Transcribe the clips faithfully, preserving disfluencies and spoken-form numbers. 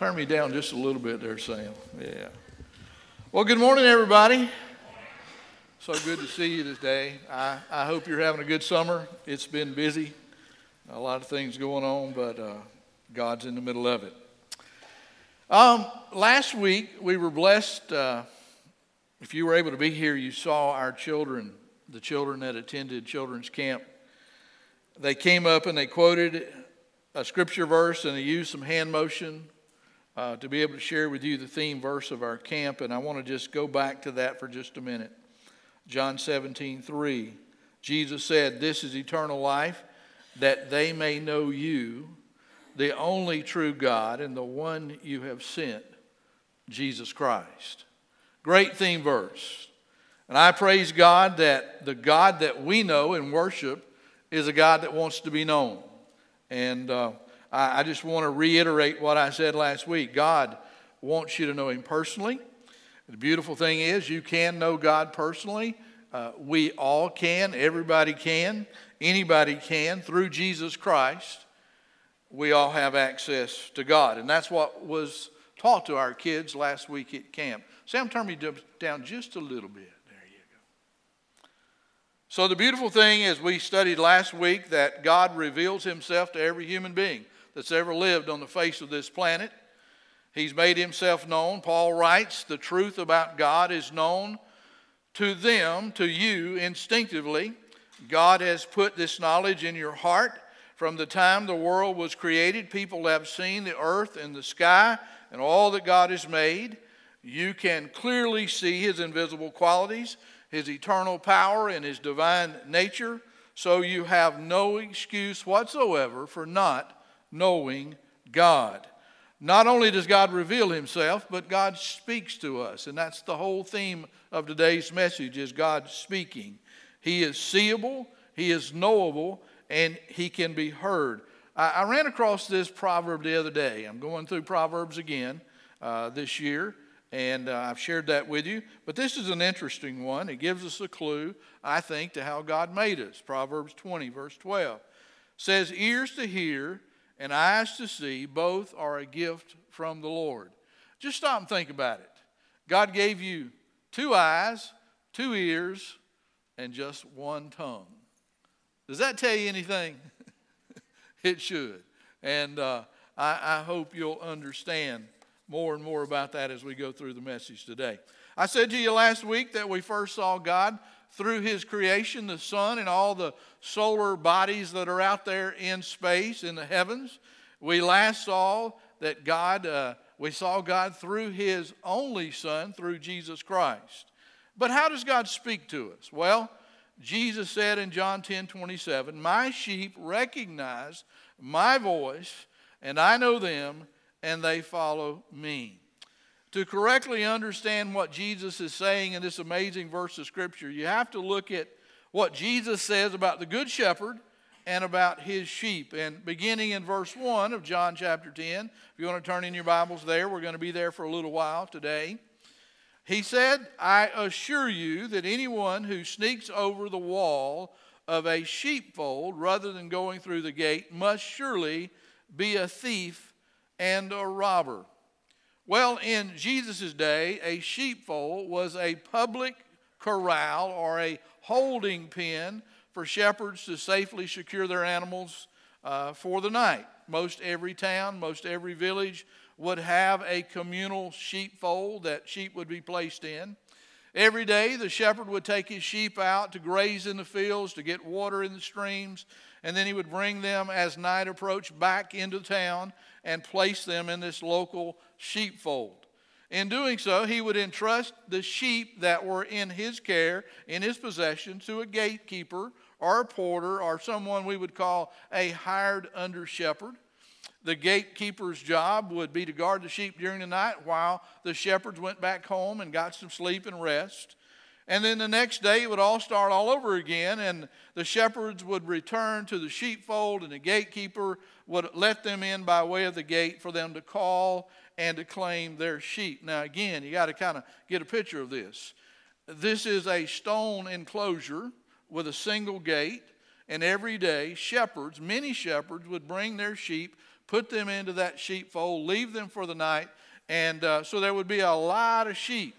Turn me down just a little bit there, Sam. Yeah. Well, good morning, everybody. So good to see you today. I, I hope you're having a good summer. It's been busy. A lot of things going on, but uh, God's in the middle of it. Um, last week, we were blessed. Uh, if you were able to be here, you saw our children, the children that attended children's camp. They came up and they quoted a scripture verse, and they used some hand motion uh, to be able to share with you the theme verse of our camp. And I want to just go back to that for just a minute. John seventeen three, Jesus said, "This is eternal life, that they may know you, the only true God, and the one you have sent, Jesus Christ." Great theme verse. And I praise God that the God that we know and worship is a God that wants to be known. And uh, I, I just want to reiterate what I said last week. God wants you to know him personally. The beautiful thing is you can know God personally. Uh, we all can. Everybody can. Anybody can. Through Jesus Christ, we all have access to God. And that's what was taught to our kids last week at camp. Sam, turn me down just a little bit. So the beautiful thing is we studied last week that God reveals himself to every human being that's ever lived on the face of this planet. He's made himself known. Paul writes, the truth about God is known to them, to you, instinctively. God has put this knowledge in your heart. From the time the world was created, people have seen the earth and the sky and all that God has made. You can clearly see his invisible qualities, his eternal power, and his divine nature, so you have no excuse whatsoever for not knowing God. Not only does God reveal himself, but God speaks to us, and that's the whole theme of today's message, is God speaking. He is seeable, he is knowable, and he can be heard. I, I ran across this proverb the other day. I'm going through Proverbs again uh, this year. And uh, I've shared that with you. But this is an interesting one. It gives us a clue, I think, to how God made us. Proverbs twenty, verse twelve. Says, ears to hear and eyes to see, both are a gift from the Lord. Just stop and think about it. God gave you two eyes, two ears, and just one tongue. Does that tell you anything? It should. And uh, I, I hope you'll understand more and more about that as we go through the message today. I said to you last week that we first saw God through his creation, the sun and all the solar bodies that are out there in space, in the heavens. We last saw that God, uh, we saw God through his only son, through Jesus Christ. But how does God speak to us? Well, Jesus said in John ten twenty-seven, "My sheep recognize my voice, and I know them, and they follow me." To correctly understand what Jesus is saying in this amazing verse of Scripture, you have to look at what Jesus says about the Good Shepherd and about his sheep. And beginning in verse one of John chapter ten, if you want to turn in your Bibles there, we're going to be there for a little while today. He said, "I assure you that anyone who sneaks over the wall of a sheepfold rather than going through the gate must surely be a thief and a robber." Well, in Jesus' day, a sheepfold was a public corral or a holding pen for shepherds to safely secure their animals uh, for the night. Most every town, most every village would have a communal sheepfold that sheep would be placed in. Every day, the shepherd would take his sheep out to graze in the fields, to get water in the streams, and then he would bring them as night approached back into town and place them in this local sheepfold. In doing so, he would entrust the sheep that were in his care, in his possession, to a gatekeeper or a porter or someone we would call a hired under shepherd. The gatekeeper's job would be to guard the sheep during the night while the shepherds went back home and got some sleep and rest. And then the next day it would all start all over again, and the shepherds would return to the sheepfold, and the gatekeeper would let them in by way of the gate for them to call and to claim their sheep. Now again, you got to kind of get a picture of this. This is a stone enclosure with a single gate, and every day shepherds, many shepherds, would bring their sheep put them into that sheepfold, leave them for the night. And uh, so there would be a lot of sheep,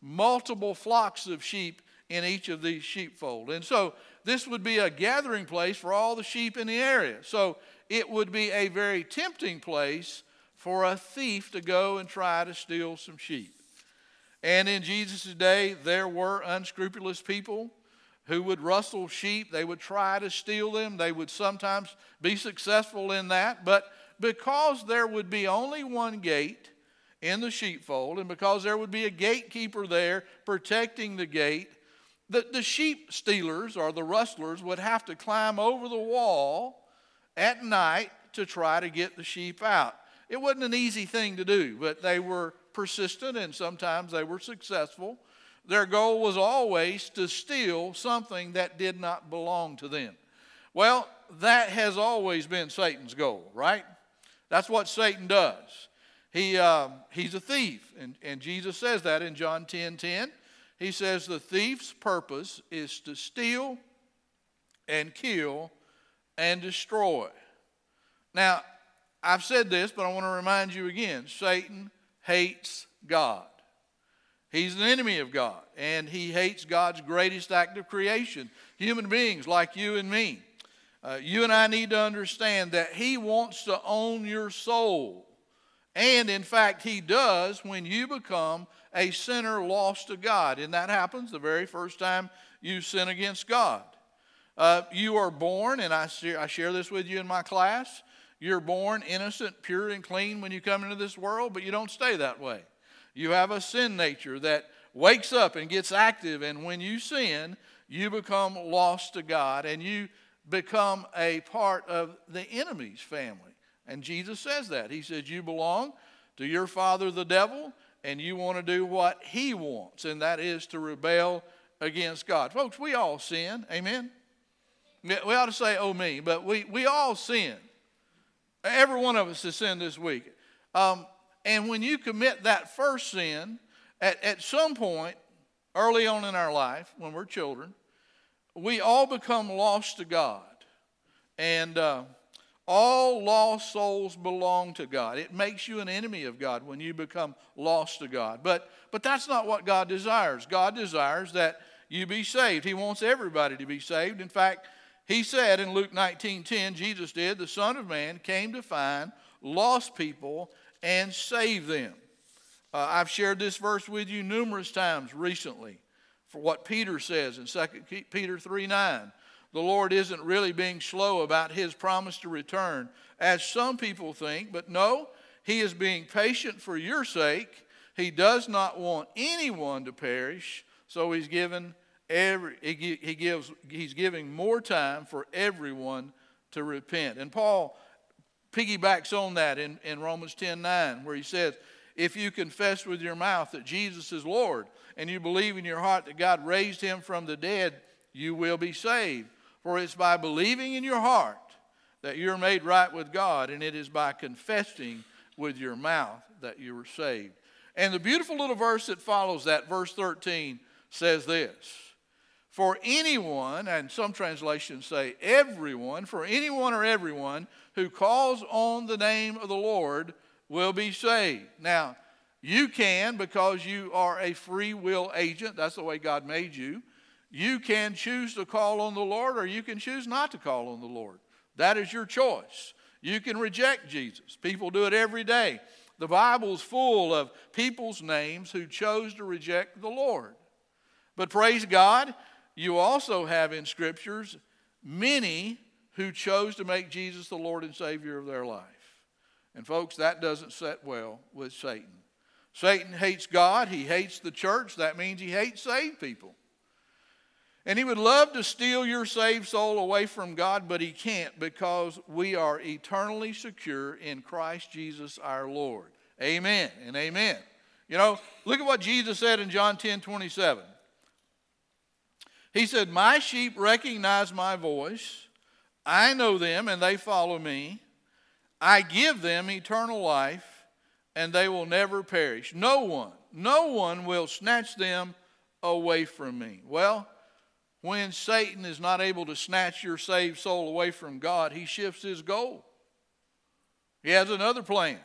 multiple flocks of sheep in each of these sheepfold. And so this would be a gathering place for all the sheep in the area. So it would be a very tempting place for a thief to go and try to steal some sheep. And in Jesus' day, there were unscrupulous people who would rustle sheep. They would try to steal them. They would sometimes be successful in that. But because there would be only one gate in the sheepfold, and because there would be a gatekeeper there protecting the gate, the, the sheep stealers or the rustlers would have to climb over the wall at night to try to get the sheep out. It wasn't an easy thing to do, but they were persistent and sometimes they were successful. Their goal was always to steal something that did not belong to them. Well, that has always been Satan's goal, right? That's what Satan does. He um, he's a thief, and, and Jesus says that in John ten ten. He says the thief's purpose is to steal and kill and destroy. Now, I've said this, but I want to remind you again. Satan hates God. He's an enemy of God, and he hates God's greatest act of creation, human beings like you and me. Uh, you and I need to understand that he wants to own your soul. And, in fact, he does when you become a sinner lost to God. And that happens the very first time you sin against God. Uh, you are born, and I share, I share this with you in my class, you're born innocent, pure, and clean when you come into this world, but you don't stay that way. You have a sin nature that wakes up and gets active, and when you sin, you become lost to God, and you become a part of the enemy's family. And Jesus says that. He says, you belong to your father, the devil, and you want to do what he wants, and that is to rebel against God. Folks, we all sin. Amen? We ought to say, oh, me, but we, we all sin. Every one of us has sinned this week. Um, and when you commit that first sin, at, at some point early on in our life, when we're children, we all become lost to God. And uh, all lost souls belong to God. It makes you an enemy of God when you become lost to God. But, but that's not what God desires. God desires that you be saved. He wants everybody to be saved. In fact, he said in Luke nineteen ten, Jesus did, the Son of Man came to find lost people and save them. Uh, I've shared this verse with you numerous times recently for what Peter says in Second Peter three nine. The Lord isn't really being slow about his promise to return, as some people think, but no, he is being patient for your sake. He does not want anyone to perish, so he's given Every, he gives, he's giving more time for everyone to repent. And Paul piggybacks on that in, in Romans ten nine, where he says, if you confess with your mouth that Jesus is Lord, and you believe in your heart that God raised him from the dead, you will be saved. For it's by believing in your heart that you're made right with God, and it is by confessing with your mouth that you were saved. And the beautiful little verse that follows that, verse thirteen, says this. For anyone, and some translations say everyone, for anyone or everyone who calls on the name of the Lord will be saved. Now, you can, because you are a free will agent, that's the way God made you, you can choose to call on the Lord or you can choose not to call on the Lord. That is your choice. You can reject Jesus. People do it every day. The Bible's full of people's names who chose to reject the Lord. But praise God, you also have in scriptures many who chose to make Jesus the Lord and Savior of their life. And folks, that doesn't sit well with Satan. Satan hates God. He hates the church. That means he hates saved people. And he would love to steal your saved soul away from God, but he can't, because we are eternally secure in Christ Jesus our Lord. Amen and amen. You know, look at what Jesus said in John ten twenty-seven. He said, my sheep recognize my voice. I know them and they follow me. I give them eternal life and they will never perish. No one, no one will snatch them away from me. Well, when Satan is not able to snatch your saved soul away from God, he shifts his goal. He has another plan.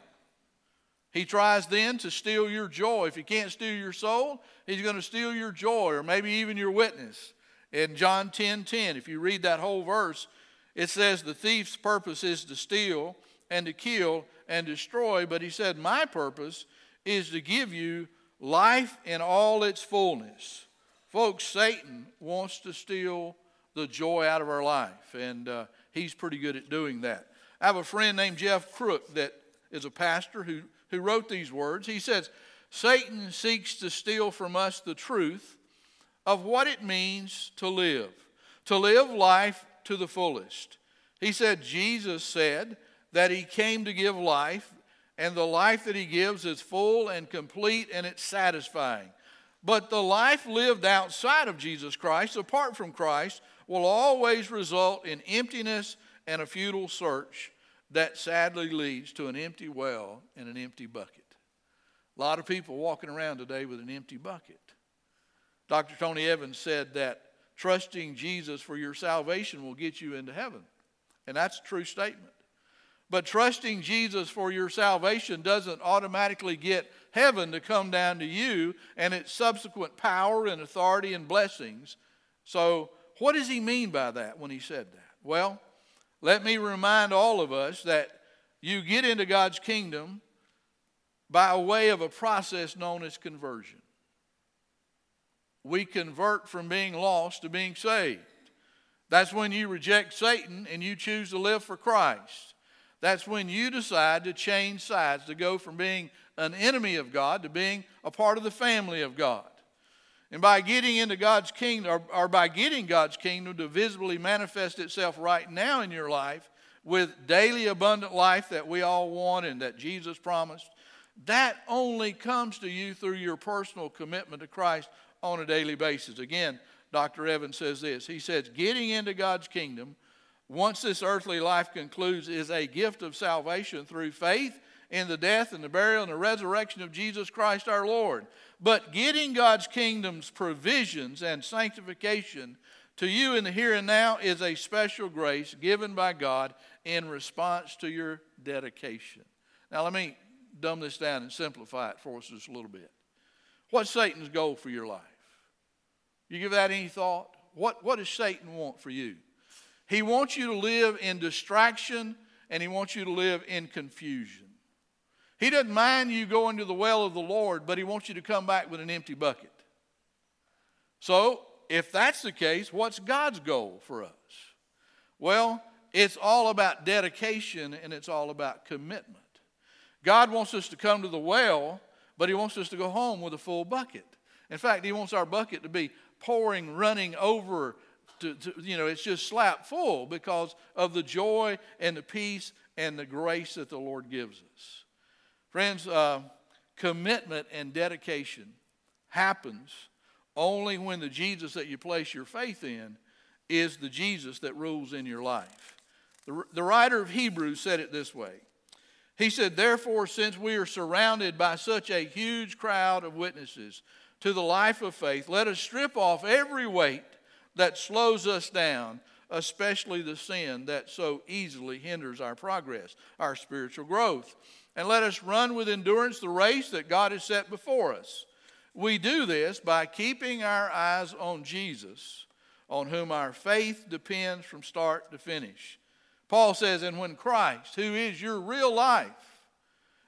He tries then to steal your joy. If he can't steal your soul, he's going to steal your joy or maybe even your witness. In John ten ten, if you read that whole verse, it says the thief's purpose is to steal and to kill and destroy. But he said, my purpose is to give you life in all its fullness. Folks, Satan wants to steal the joy out of our life, and uh, he's pretty good at doing that. I have a friend named Jeff Crook that is a pastor who, who wrote these words. He says, Satan seeks to steal from us the truth of what it means to live, to live life to the fullest. He said, Jesus said that he came to give life, and the life that he gives is full and complete and it's satisfying. But the life lived outside of Jesus Christ, apart from Christ, will always result in emptiness and a futile search that sadly leads to an empty well and an empty bucket. A lot of people walking around today with an empty bucket. Doctor Tony Evans said that trusting Jesus for your salvation will get you into heaven. And that's a true statement. But trusting Jesus for your salvation doesn't automatically get heaven to come down to you and its subsequent power and authority and blessings. So what does he mean by that when he said that? Well, let me remind all of us that you get into God's kingdom by way of a process known as conversion. We convert from being lost to being saved. That's when you reject Satan and you choose to live for Christ. That's when you decide to change sides, to go from being an enemy of God to being a part of the family of God. And by getting into God's kingdom, or, or by getting God's kingdom to visibly manifest itself right now in your life with daily abundant life that we all want and that Jesus promised, that only comes to you through your personal commitment to Christ on a daily basis. Again, Doctor Evans says this. He says, getting into God's kingdom, once this earthly life concludes, is a gift of salvation through faith in the death and the burial and the resurrection of Jesus Christ our Lord. But getting God's kingdom's provisions and sanctification to you in the here and now is a special grace given by God in response to your dedication. Now let me dumb this down and simplify it for us just a little bit. What's Satan's goal for your life? You give that any thought? What, what does Satan want for you? He wants you to live in distraction, and he wants you to live in confusion. He doesn't mind you going to the well of the Lord, but he wants you to come back with an empty bucket. So, if that's the case, what's God's goal for us? Well, it's all about dedication, and it's all about commitment. God wants us to come to the well, but he wants us to go home with a full bucket. In fact, he wants our bucket to be pouring, running over. To, to, you know, it's just slap full because of the joy and the peace and the grace that the Lord gives us. Friends, uh, commitment and dedication happens only when the Jesus that you place your faith in is the Jesus that rules in your life. The, the writer of Hebrews said it this way. He said, therefore, since we are surrounded by such a huge crowd of witnesses to the life of faith, let us strip off every weight that slows us down, especially the sin that so easily hinders our progress, our spiritual growth. And let us run with endurance the race that God has set before us. We do this by keeping our eyes on Jesus, on whom our faith depends from start to finish. Paul says, and when Christ, who is your real life,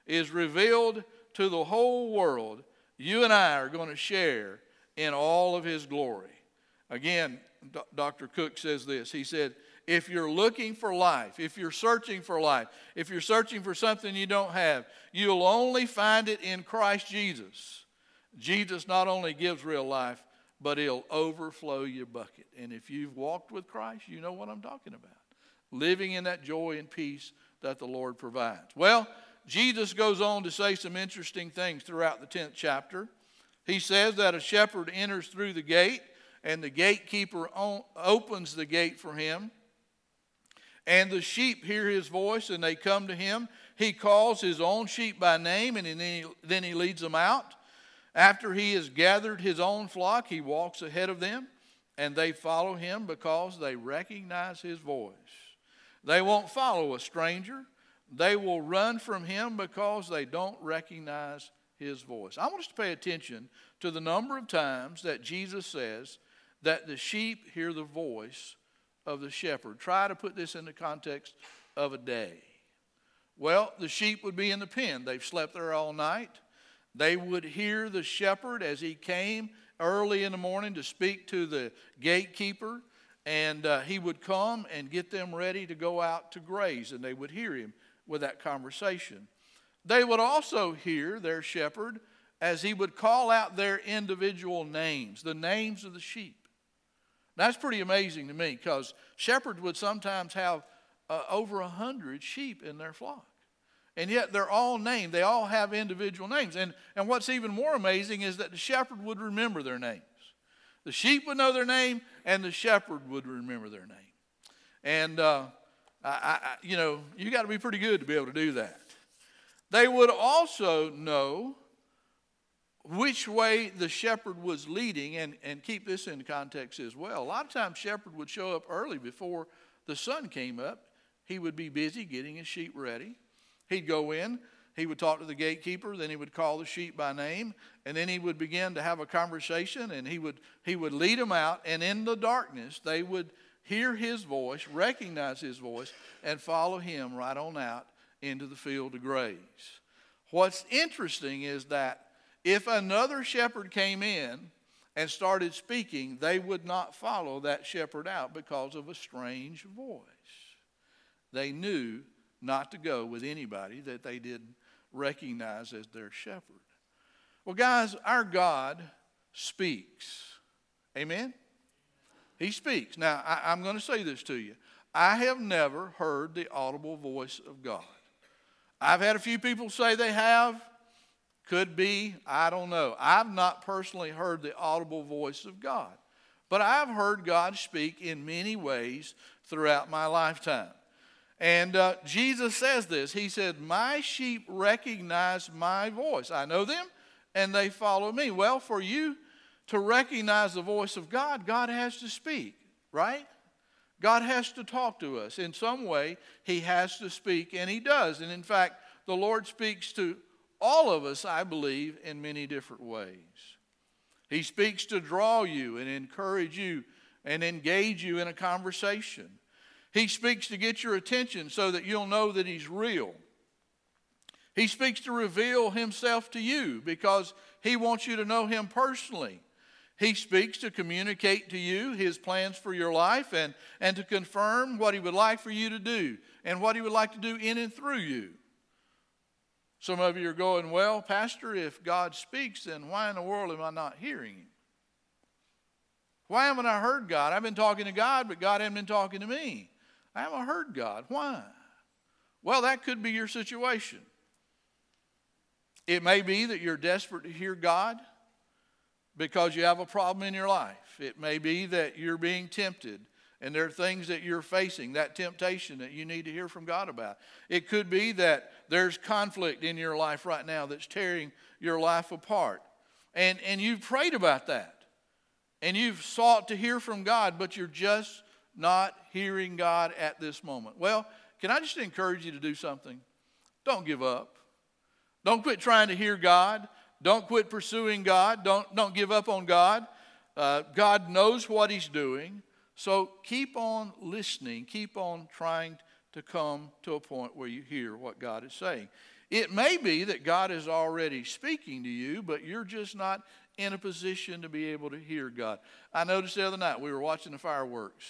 is revealed to the whole world, you and I are going to share in all of his glory. Again, Doctor Cook says this. He said, if you're looking for life, if you're searching for life, if you're searching for something you don't have, you'll only find it in Christ Jesus. Jesus not only gives real life, but he'll overflow your bucket. And if you've walked with Christ, you know what I'm talking about. Living in that joy and peace that the Lord provides. Well, Jesus goes on to say some interesting things throughout the tenth chapter. He says that a shepherd enters through the gate, and the gatekeeper opens the gate for him. And the sheep hear his voice, and they come to him. He calls his own sheep by name, and then he, then he leads them out. After he has gathered his own flock, he walks ahead of them, and they follow him because they recognize his voice. They won't follow a stranger. They will run from him because they don't recognize his voice. I want us to pay attention to the number of times that Jesus says that the sheep hear the voice of the shepherd. Try to put this in the context of a day. Well, the sheep would be in the pen. They've slept there all night. They would hear the shepherd as he came early in the morning to speak to the gatekeeper. And uh, he would come and get them ready to go out to graze. And they would hear him with that conversation. They would also hear their shepherd as he would call out their individual names, the names of the sheep. Now, that's pretty amazing to me, because shepherds would sometimes have uh, over a hundred sheep in their flock. And yet they're all named. They all have individual names. And, and what's even more amazing is that the shepherd would remember their names. The sheep would know their name, and the shepherd would remember their name. And, uh, I, I, you know, you got to be pretty good to be able to do that. They would also know which way the shepherd was leading, and, and keep this in context as well. A lot of times shepherd would show up early before the sun came up. He would be busy getting his sheep ready. He'd go in. He would talk to the gatekeeper, then he would call the sheep by name, and then he would begin to have a conversation, and he would he would lead them out, and in the darkness they would hear his voice, recognize his voice, and follow him right on out into the field to graze. What's interesting is that if another shepherd came in and started speaking, they would not follow that shepherd out because of a strange voice. They knew not to go with anybody that they didn't recognize as their shepherd. Well, guys, our God speaks. Amen? He speaks. Now, I, I'm going to say this to you. I have never heard the audible voice of God. I've had a few people say they have. Could be. I don't know. I've not personally heard the audible voice of God. But I've heard God speak in many ways throughout my lifetime. And uh, Jesus says this. He said, my sheep recognize my voice. I know them, and they follow me. Well, for you to recognize the voice of God, God has to speak, right? God has to talk to us. In some way, he has to speak, and he does. And in fact, the Lord speaks to all of us, I believe, in many different ways. He speaks to draw you and encourage you and engage you in a conversation. He speaks to get your attention so that you'll know that he's real. He speaks to reveal himself to you because he wants you to know him personally. He speaks to communicate to you his plans for your life and, and to confirm what he would like for you to do and what he would like to do in and through you. Some of you are going, well, Pastor, if God speaks, then why in the world am I not hearing him? Why haven't I heard God? I've been talking to God, but God hasn't been talking to me. I haven't heard God. Why? Well, that could be your situation. It may be that you're desperate to hear God because you have a problem in your life. It may be that you're being tempted and there are things that you're facing, that temptation that you need to hear from God about. It could be that there's conflict in your life right now that's tearing your life apart. And, and you've prayed about that. And you've sought to hear from God, but you're just not hearing God at this moment. Well, can I just encourage you to do something? Don't give up. Don't quit trying to hear God. Don't quit pursuing God. Don't, don't give up on God. Uh, God knows what he's doing. So keep on listening. Keep on trying to come to a point where you hear what God is saying. It may be that God is already speaking to you, but you're just not in a position to be able to hear God. I noticed the other night we were watching the fireworks,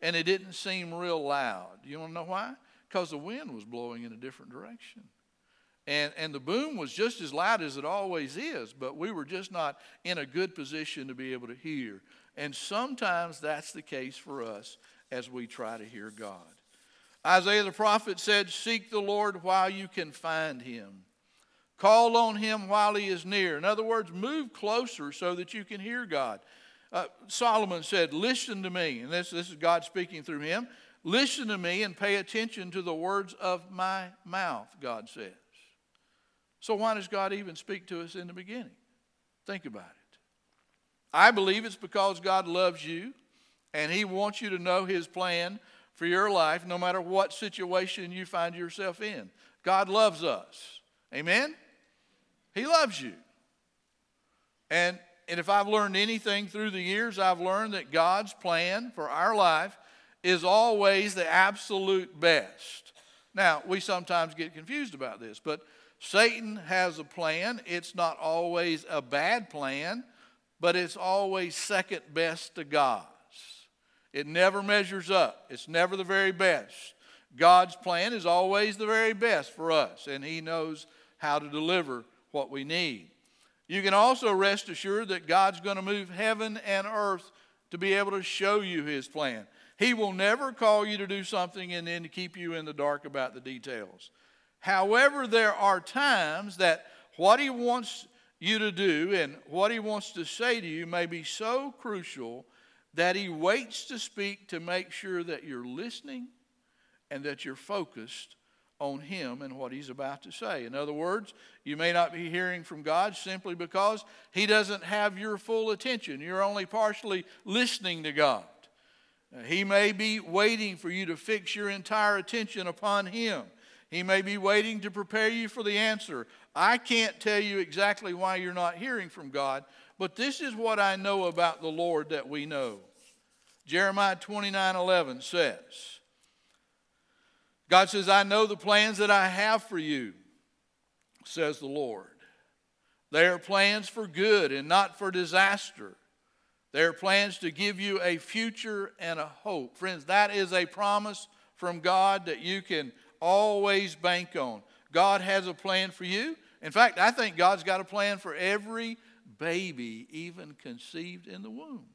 and it didn't seem real loud. You want to know why? Because the wind was blowing in a different direction. And, and the boom was just as loud as it always is, but we were just not in a good position to be able to hear. And sometimes that's the case for us as we try to hear God. Isaiah the prophet said, seek the Lord while you can find him. Call on him while he is near. In other words, move closer so that you can hear God. Uh, Solomon said, listen to me. And this, this is God speaking through him. Listen to me and pay attention to the words of my mouth, God says. So why does God even speak to us in the beginning? Think about it. I believe it's because God loves you and he wants you to know his plan for your life, no matter what situation you find yourself in. God loves us. Amen? He loves you. And, and if I've learned anything through the years, I've learned that God's plan for our life is always the absolute best. Now, we sometimes get confused about this, but Satan has a plan. It's not always a bad plan, but it's always second best to God's. It never measures up. It's never the very best. God's plan is always the very best for us, and he knows how to deliver what we need. You can also rest assured that God's going to move heaven and earth to be able to show you his plan. He will never call you to do something and then keep you in the dark about the details. However, there are times that what he wants you to do and what he wants to say to you may be so crucial that he waits to speak to make sure that you're listening and that you're focused on him and what he's about to say. In other words, you may not be hearing from God simply because he doesn't have your full attention. You're only partially listening to God. He may be waiting for you to fix your entire attention upon him. He may be waiting to prepare you for the answer. I can't tell you exactly why you're not hearing from God, but this is what I know about the Lord that we know. Jeremiah twenty-nine eleven says, God says, I know the plans that I have for you, says the Lord. They are plans for good and not for disaster. They are plans to give you a future and a hope. Friends, that is a promise from God that you can always bank on. God has a plan for you. In fact, I think God's got a plan for every baby even conceived in the womb.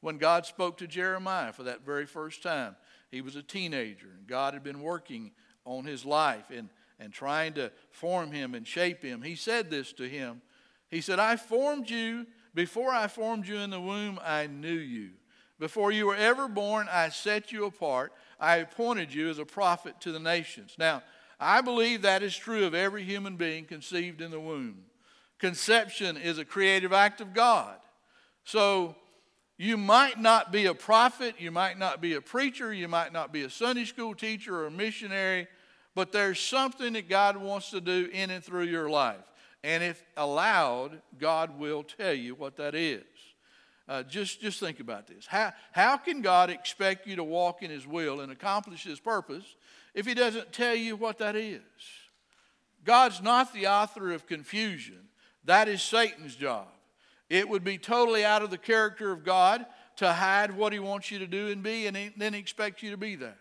When God spoke to Jeremiah for that very first time, he was a teenager, and God had been working on his life and, and trying to form him and shape him. He said this to him. He said, I formed you. Before I formed you in the womb, I knew you. Before you were ever born, I set you apart. I appointed you as a prophet to the nations. Now, I believe that is true of every human being conceived in the womb. Conception is a creative act of God. So you might not be a prophet, you might not be a preacher, you might not be a Sunday school teacher or a missionary, but there's something that God wants to do in and through your life. And if allowed, God will tell you what that is. Uh, just, just think about this. How, how can God expect you to walk in his will and accomplish his purpose if he doesn't tell you what that is? God's not the author of confusion. That is Satan's job. It would be totally out of the character of God to hide what he wants you to do and be and then expect you to be that.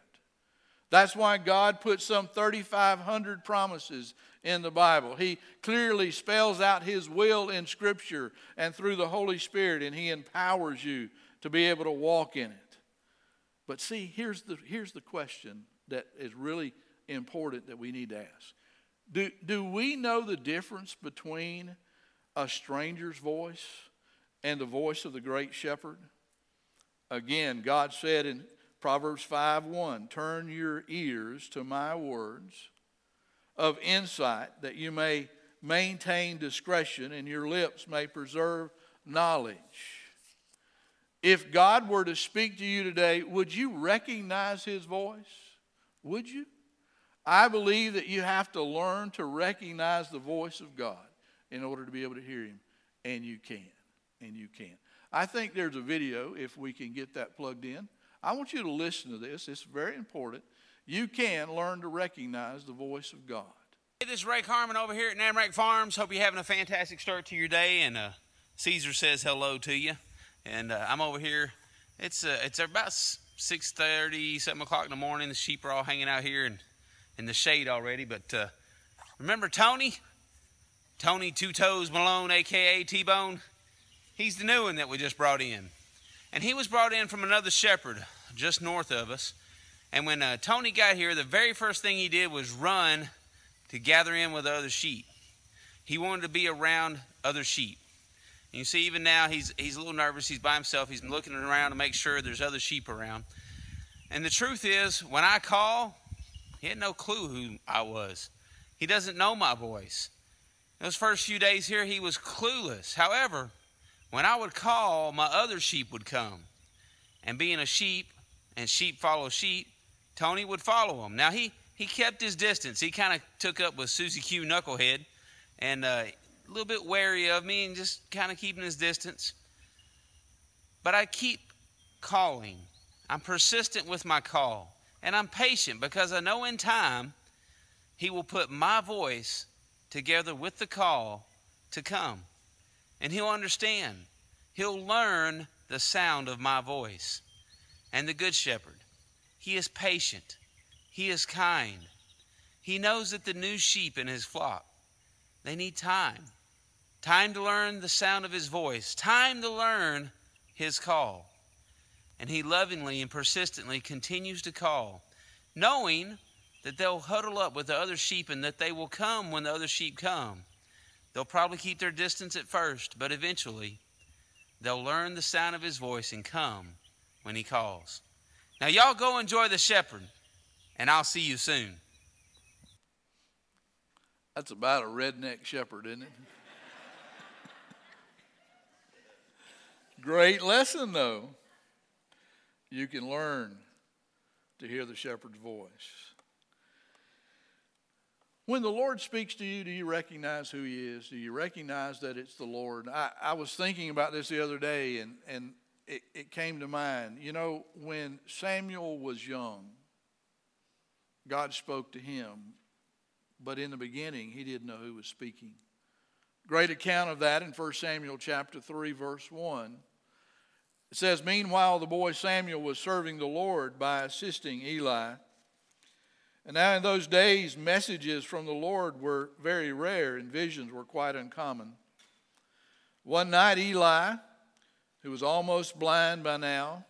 That's why God put some thirty-five hundred promises in the Bible. He clearly spells out his will in Scripture and through the Holy Spirit, and he empowers you to be able to walk in it. But see, here's the, here's the question that is really important that we need to ask. Do, do we know the difference between a stranger's voice and the voice of the great shepherd? Again, God said in Proverbs five one, turn your ears to my words of insight that you may maintain discretion and your lips may preserve knowledge. If God were to speak to you today, would you recognize his voice? Would you? I believe that you have to learn to recognize the voice of God in order to be able to hear him. And you can. And you can. I think there's a video, if we can get that plugged in. I want you to listen to this. It's very important. You can learn to recognize the voice of God. Hey, this is Ray Harmon over here at Namrak Farms. Hope you're having a fantastic start to your day. And uh, Caesar says hello to you. And uh, I'm over here. It's uh, it's about six thirty, seven o'clock in the morning. The sheep are all hanging out here in, in the shade already. But uh, remember Tony? Tony Two Toes Malone, a k a. T-Bone. He's the new one that we just brought in. And he was brought in from another shepherd just north of us. And when uh, Tony got here, the very first thing he did was run to gather in with other sheep. He wanted to be around other sheep. And you see, even now, he's, he's a little nervous. He's by himself. He's looking around to make sure there's other sheep around. And the truth is, when I call, he had no clue who I was. He doesn't know my voice. Those first few days here, he was clueless. However, when I would call, my other sheep would come. And being a sheep, and sheep follow sheep, Tony would follow him. Now, he, he kept his distance. He kind of took up with Susie Q, Knucklehead, and uh, a little bit wary of me and just kind of keeping his distance. But I keep calling. I'm persistent with my call, and I'm patient because I know in time he will put my voice together with the call to come, and he'll understand. He'll learn the sound of my voice. And the Good Shepherd, he is patient. He is kind. He knows that the new sheep in his flock, they need time. Time to learn the sound of his voice. Time to learn his call. And he lovingly and persistently continues to call, knowing that they'll huddle up with the other sheep and that they will come when the other sheep come. They'll probably keep their distance at first, but eventually they'll learn the sound of his voice and come when he calls. Now, y'all go enjoy the shepherd, and I'll see you soon. That's about a redneck shepherd, isn't it? Great lesson, though. You can learn to hear the shepherd's voice. When the Lord speaks to you, do you recognize who he is? Do you recognize that it's the Lord? I, I was thinking about this the other day, and, and it, it came to mind. You know, when Samuel was young, God spoke to him. But in the beginning, he didn't know who was speaking. Great account of that in First Samuel chapter three, verse one. It says, "Meanwhile, the boy Samuel was serving the Lord by assisting Eli. And now in those days, messages from the Lord were very rare and visions were quite uncommon. One night, Eli, who was almost blind by now,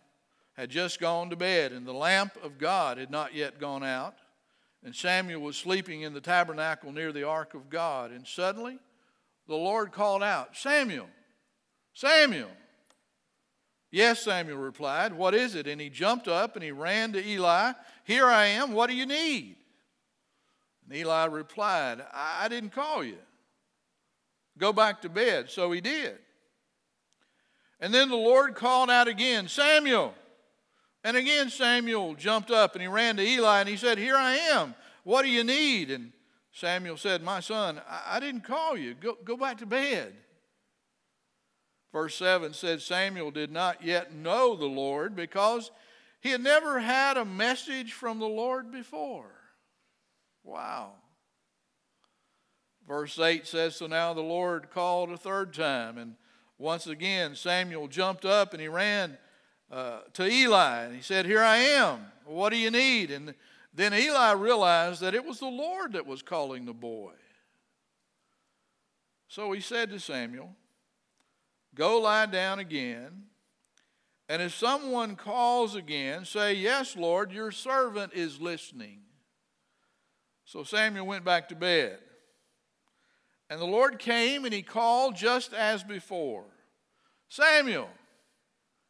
had just gone to bed, and the lamp of God had not yet gone out. And Samuel was sleeping in the tabernacle near the ark of God. And suddenly, the Lord called out, 'Samuel, Samuel.' 'Yes,' Samuel replied. 'What is it?' And he jumped up and he ran to Eli. 'Here I am. What do you need?' And Eli replied, 'I didn't call you. Go back to bed.' So he did. And then the Lord called out again, 'Samuel.' And again Samuel jumped up and he ran to Eli and he said, 'Here I am. What do you need?' And Samuel said, 'My son, I didn't call you. Go, go back to bed.' Verse seven said Samuel did not yet know the Lord because he had never had a message from the Lord before. Wow. Verse eight says, so now the Lord called a third time. And once again, Samuel jumped up and he ran uh, to Eli. And he said, 'Here I am. What do you need?' And then Eli realized that it was the Lord that was calling the boy. So he said to Samuel, 'Go lie down again, and if someone calls again, say, "Yes, Lord, your servant is listening."' So Samuel went back to bed. And the Lord came and he called just as before, 'Samuel,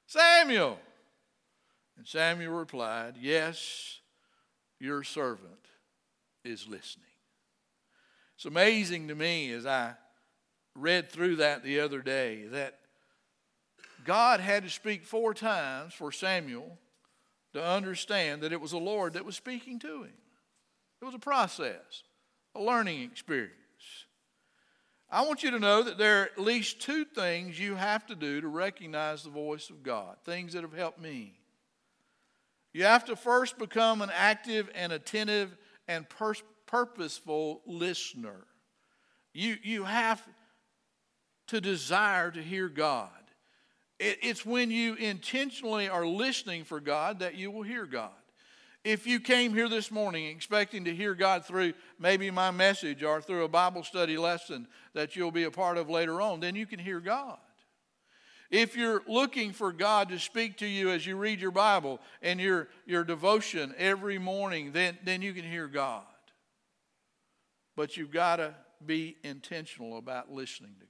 Samuel.' And Samuel replied, 'Yes, your servant is listening.'" It's amazing to me as I read through that the other day, that God had to speak four times for Samuel to understand that it was the Lord that was speaking to him. It was a process, a learning experience. I want you to know that there are at least two things you have to do to recognize the voice of God, things that have helped me. You have to first become an active and attentive and pers- purposeful listener. You, you have to desire to hear God. It, it's when you intentionally are listening for God that you will hear God. If you came here this morning expecting to hear God through maybe my message or through a Bible study lesson that you'll be a part of later on, then you can hear God. If you're looking for God to speak to you as you read your Bible and your, your devotion every morning, then, then you can hear God. But you've got to be intentional about listening to God.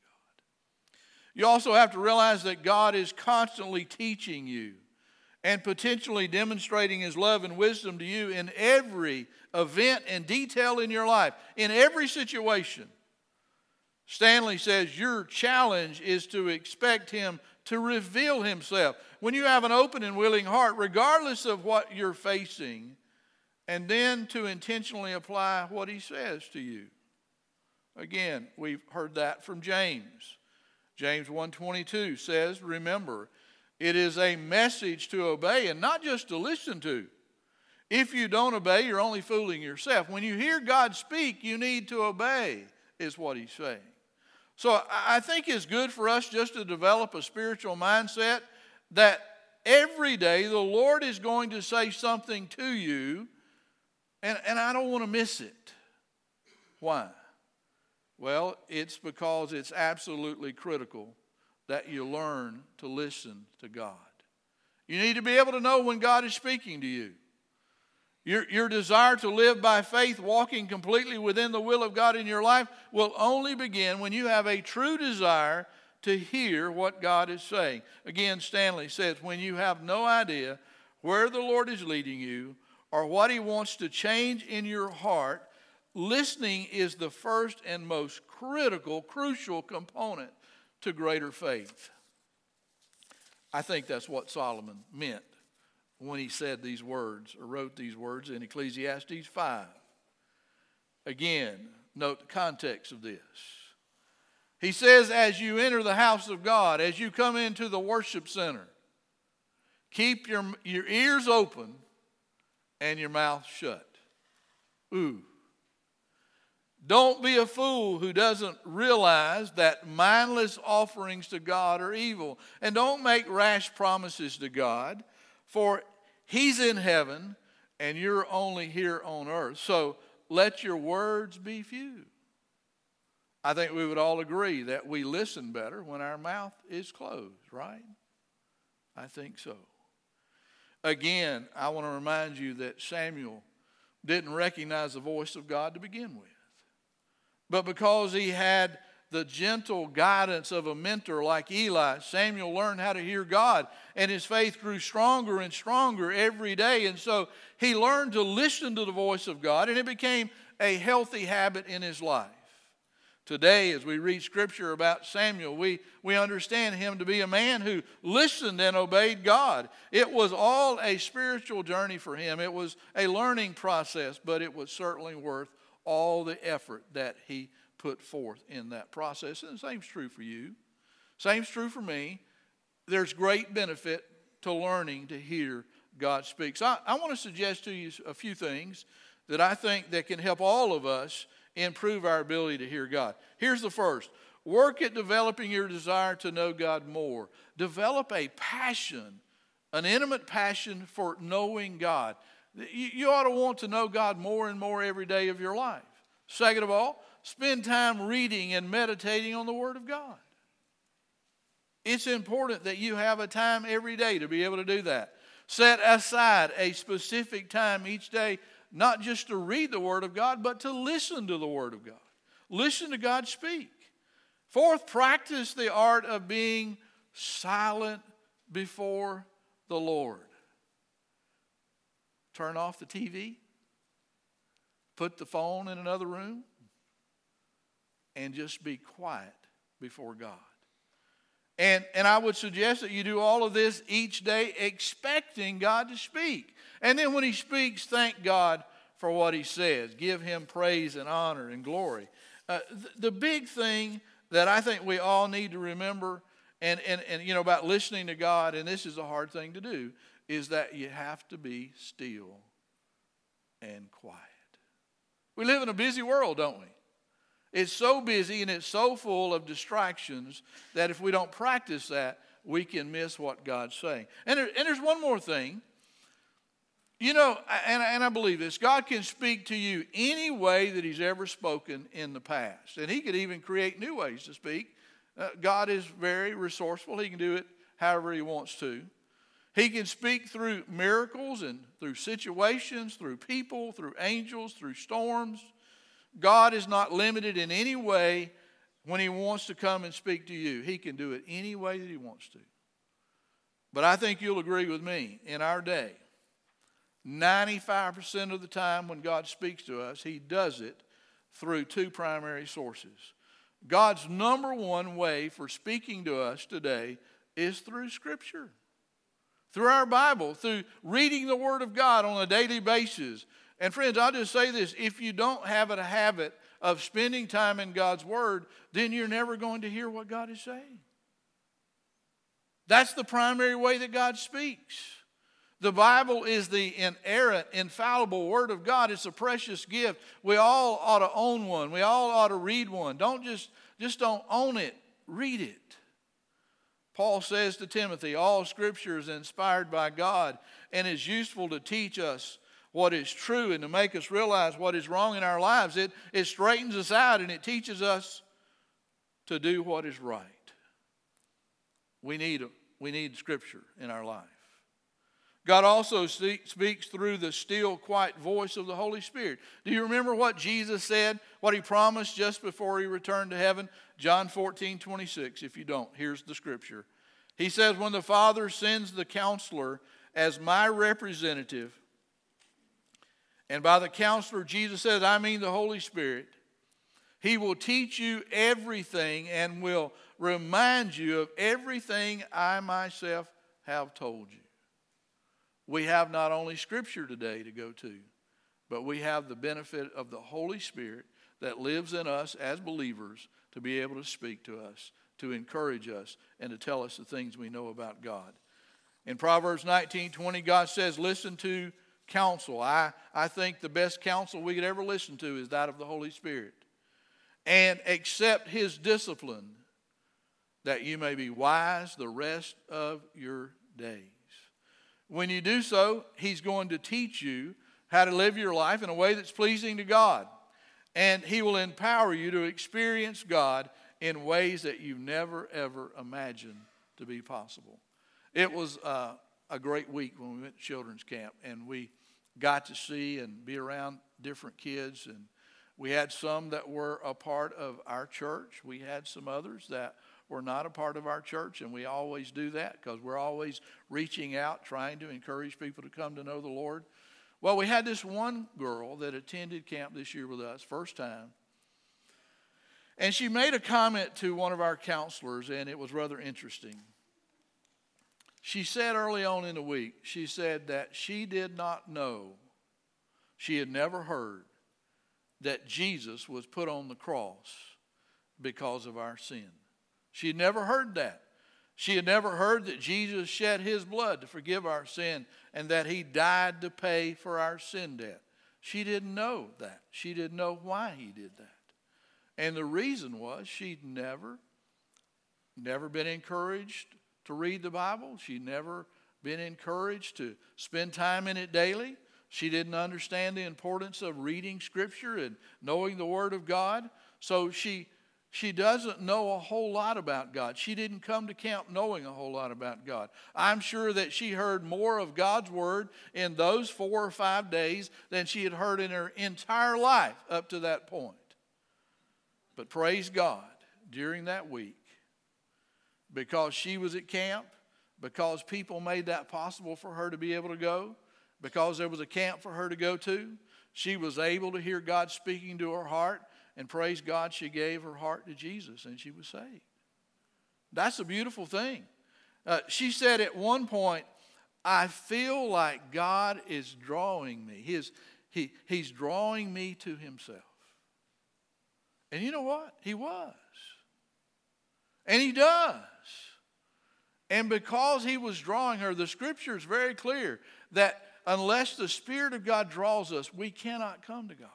You also have to realize that God is constantly teaching you and potentially demonstrating his love and wisdom to you in every event and detail in your life, in every situation. Stanley says your challenge is to expect him to reveal himself. When you have an open and willing heart, regardless of what you're facing, and then to intentionally apply what he says to you. Again, we've heard that from James. James one twenty-two says, remember, it is a message to obey and not just to listen to. If you don't obey, you're only fooling yourself. When you hear God speak, you need to obey, is what he's saying. So I think it's good for us just to develop a spiritual mindset that every day the Lord is going to say something to you, and, and I don't want to miss it. Why? Well, it's because it's absolutely critical that you learn to listen to God. You need to be able to know when God is speaking to you. Your, your desire to live by faith, walking completely within the will of God in your life, will only begin when you have a true desire to hear what God is saying. Again, Stanley says, when you have no idea where the Lord is leading you or what he wants to change in your heart, listening is the first and most critical, crucial component to greater faith. I think that's what Solomon meant when he said these words or wrote these words in Ecclesiastes five. Again, note the context of this. He says, as you enter the house of God, as you come into the worship center, keep your, your ears open and your mouth shut. Ooh. Don't be a fool who doesn't realize that mindless offerings to God are evil. And don't make rash promises to God, for he's in heaven and you're only here on earth. So let your words be few. I think we would all agree that we listen better when our mouth is closed, right? I think so. Again, I want to remind you that Samuel didn't recognize the voice of God to begin with. But because he had the gentle guidance of a mentor like Eli, Samuel learned how to hear God, and his faith grew stronger and stronger every day. And so he learned to listen to the voice of God, and it became a healthy habit in his life. Today, as we read scripture about Samuel, we, we understand him to be a man who listened and obeyed God. It was all a spiritual journey for him. It was a learning process, but it was certainly worth all the effort that he put forth in that process. And the same's true for you. Same's true for me. There's great benefit to learning to hear God speak. So I, I want to suggest to you a few things that I think that can help all of us improve our ability to hear God. Here's the first. Work at developing your desire to know God more. Develop a passion, an intimate passion for knowing God. You ought to want to know God more and more every day of your life. Second of all, spend time reading and meditating on the Word of God. It's important that you have a time every day to be able to do that. Set aside a specific time each day, not just to read the Word of God, but to listen to the Word of God. Listen to God speak. Fourth, practice the art of being silent before the Lord. Turn off the T V, put the phone in another room, and just be quiet before God. And, and I would suggest that you do all of this each day expecting God to speak. And then when he speaks, thank God for what he says. Give him praise and honor and glory. Uh, th- the big thing that I think we all need to remember and, and, and you know about listening to God, and this is a hard thing to do, is that you have to be still and quiet. We live in a busy world, don't we? It's so busy and it's so full of distractions that if we don't practice that, we can miss what God's saying. And, there, and there's one more thing. You know, and, and I believe this, God can speak to you any way that he's ever spoken in the past. And he could even create new ways to speak. Uh, God is very resourceful. He can do it however he wants to. He can speak through miracles and through situations, through people, through angels, through storms. God is not limited in any way when he wants to come and speak to you. He can do it any way that he wants to. But I think you'll agree with me, in our day, ninety-five percent of the time when God speaks to us, he does it through two primary sources. God's number one way for speaking to us today is through Scripture. Through our Bible, through reading the Word of God on a daily basis. And friends, I'll just say this. If you don't have a habit of spending time in God's Word, then you're never going to hear what God is saying. That's the primary way that God speaks. The Bible is the inerrant, infallible Word of God. It's a precious gift. We all ought to own one. We all ought to read one. Don't just, just don't own it. Read it. Paul says to Timothy, all Scripture is inspired by God and is useful to teach us what is true and to make us realize what is wrong in our lives. It, it straightens us out and it teaches us to do what is right. We need, we need Scripture in our life. God also speaks through the still, quiet voice of the Holy Spirit. Do you remember what Jesus said, what he promised just before he returned to heaven? John fourteen twenty-six, if you don't, here's the scripture. He says, when the Father sends the counselor as my representative, and by the counselor, Jesus says, I mean the Holy Spirit, he will teach you everything and will remind you of everything I myself have told you. We have not only Scripture today to go to, but we have the benefit of the Holy Spirit that lives in us as believers to be able to speak to us, to encourage us, and to tell us the things we know about God. In Proverbs nineteen twenty, God says, listen to counsel. I, I think the best counsel we could ever listen to is that of the Holy Spirit. And accept his discipline that you may be wise the rest of your days. When you do so, he's going to teach you how to live your life in a way that's pleasing to God. And he will empower you to experience God in ways that you never, ever imagined to be possible. It was uh, a great week when we went to children's camp, and we got to see and be around different kids. And we had some that were a part of our church. We had some others that we're not a part of our church, and we always do that because we're always reaching out, trying to encourage people to come to know the Lord. Well, we had this one girl that attended camp this year with us, first time, and she made a comment to one of our counselors, and it was rather interesting. She said early on in the week, she said that she did not know, she had never heard that Jesus was put on the cross because of our sin. She had never heard that. She had never heard that Jesus shed his blood to forgive our sin and that he died to pay for our sin debt. She didn't know that. She didn't know why he did that. And the reason was she'd never, never been encouraged to read the Bible. She'd never been encouraged to spend time in it daily. She didn't understand the importance of reading Scripture and knowing the Word of God. So she... She doesn't know a whole lot about God. She didn't come to camp knowing a whole lot about God. I'm sure that she heard more of God's word in those four or five days than she had heard in her entire life up to that point. But praise God, during that week, because she was at camp, because people made that possible for her to be able to go, because there was a camp for her to go to, she was able to hear God speaking to her heart. And praise God, she gave her heart to Jesus and she was saved. That's a beautiful thing. Uh, she said at one point, I feel like God is drawing me. His, he, he's drawing me to himself. And you know what? He was. And he does. And because he was drawing her, the scripture is very clear that unless the Spirit of God draws us, we cannot come to God.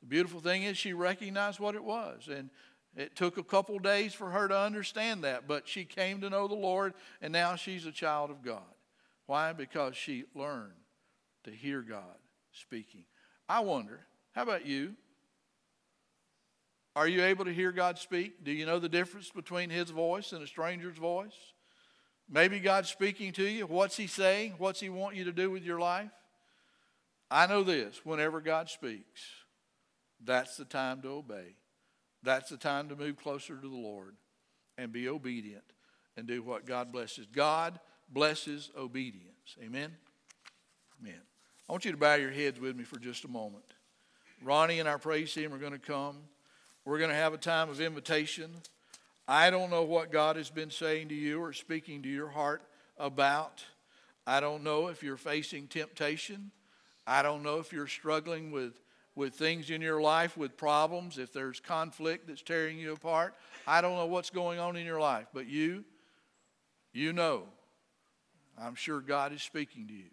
The beautiful thing is she recognized what it was, and it took a couple days for her to understand that, but she came to know the Lord, and now she's a child of God. Why? Because she learned to hear God speaking. I wonder, how about you? Are you able to hear God speak? Do you know the difference between his voice and a stranger's voice? Maybe God's speaking to you. What's he saying? What's he want you to do with your life? I know this, whenever God speaks, that's the time to obey. That's the time to move closer to the Lord and be obedient and do what God blesses. God blesses obedience. Amen? Amen. I want you to bow your heads with me for just a moment. Ronnie and our praise team are going to come. We're going to have a time of invitation. I don't know what God has been saying to you or speaking to your heart about. I don't know if you're facing temptation. I don't know if you're struggling with, with things in your life, with problems, if there's conflict that's tearing you apart. I don't know what's going on in your life, but you, you know. I'm sure God is speaking to you.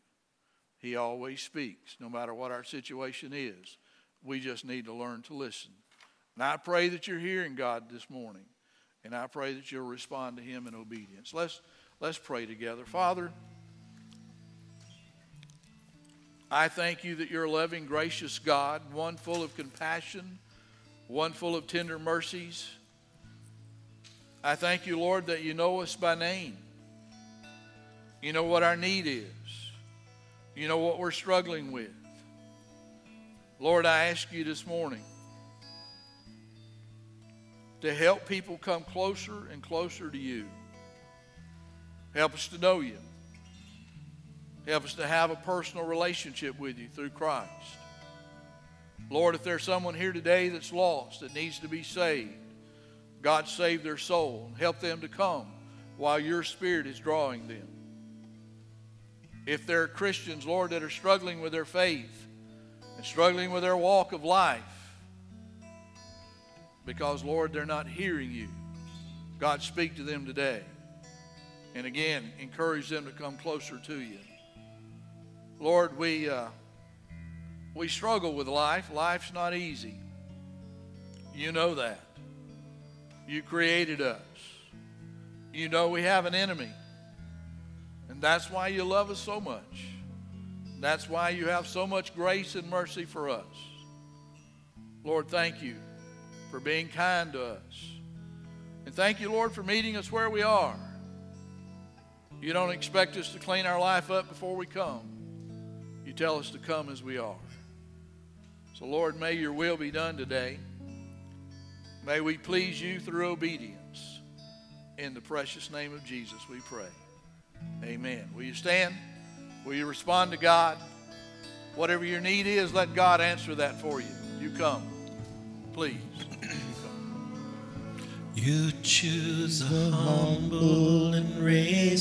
He always speaks, no matter what our situation is. We just need to learn to listen. And I pray that you're hearing God this morning. And I pray that you'll respond to him in obedience. Let's, let's pray together. Father, I thank you that you're a loving, gracious God, one full of compassion, one full of tender mercies. I thank you, Lord, that you know us by name. You know what our need is. You know what we're struggling with. Lord, I ask you this morning to help people come closer and closer to you. Help us to know you. Help us to have a personal relationship with you through Christ. Lord, if there's someone here today that's lost, that needs to be saved, God save their soul and help them to come while your Spirit is drawing them. If there are Christians, Lord, that are struggling with their faith and struggling with their walk of life because, Lord, they're not hearing you, God, speak to them today. And again, encourage them to come closer to you. Lord, we uh, we struggle with life. Life's not easy. You know that. You created us. You know we have an enemy. And that's why you love us so much. That's why you have so much grace and mercy for us. Lord, thank you for being kind to us. And thank you, Lord, for meeting us where we are. You don't expect us to clean our life up before we come. You tell us to come as we are. So, Lord, may your will be done today. May we please you through obedience. In the precious name of Jesus, we pray. Amen. Will you stand? Will you respond to God? Whatever your need is, let God answer that for you. You come. Please. You come. You choose the humble and raise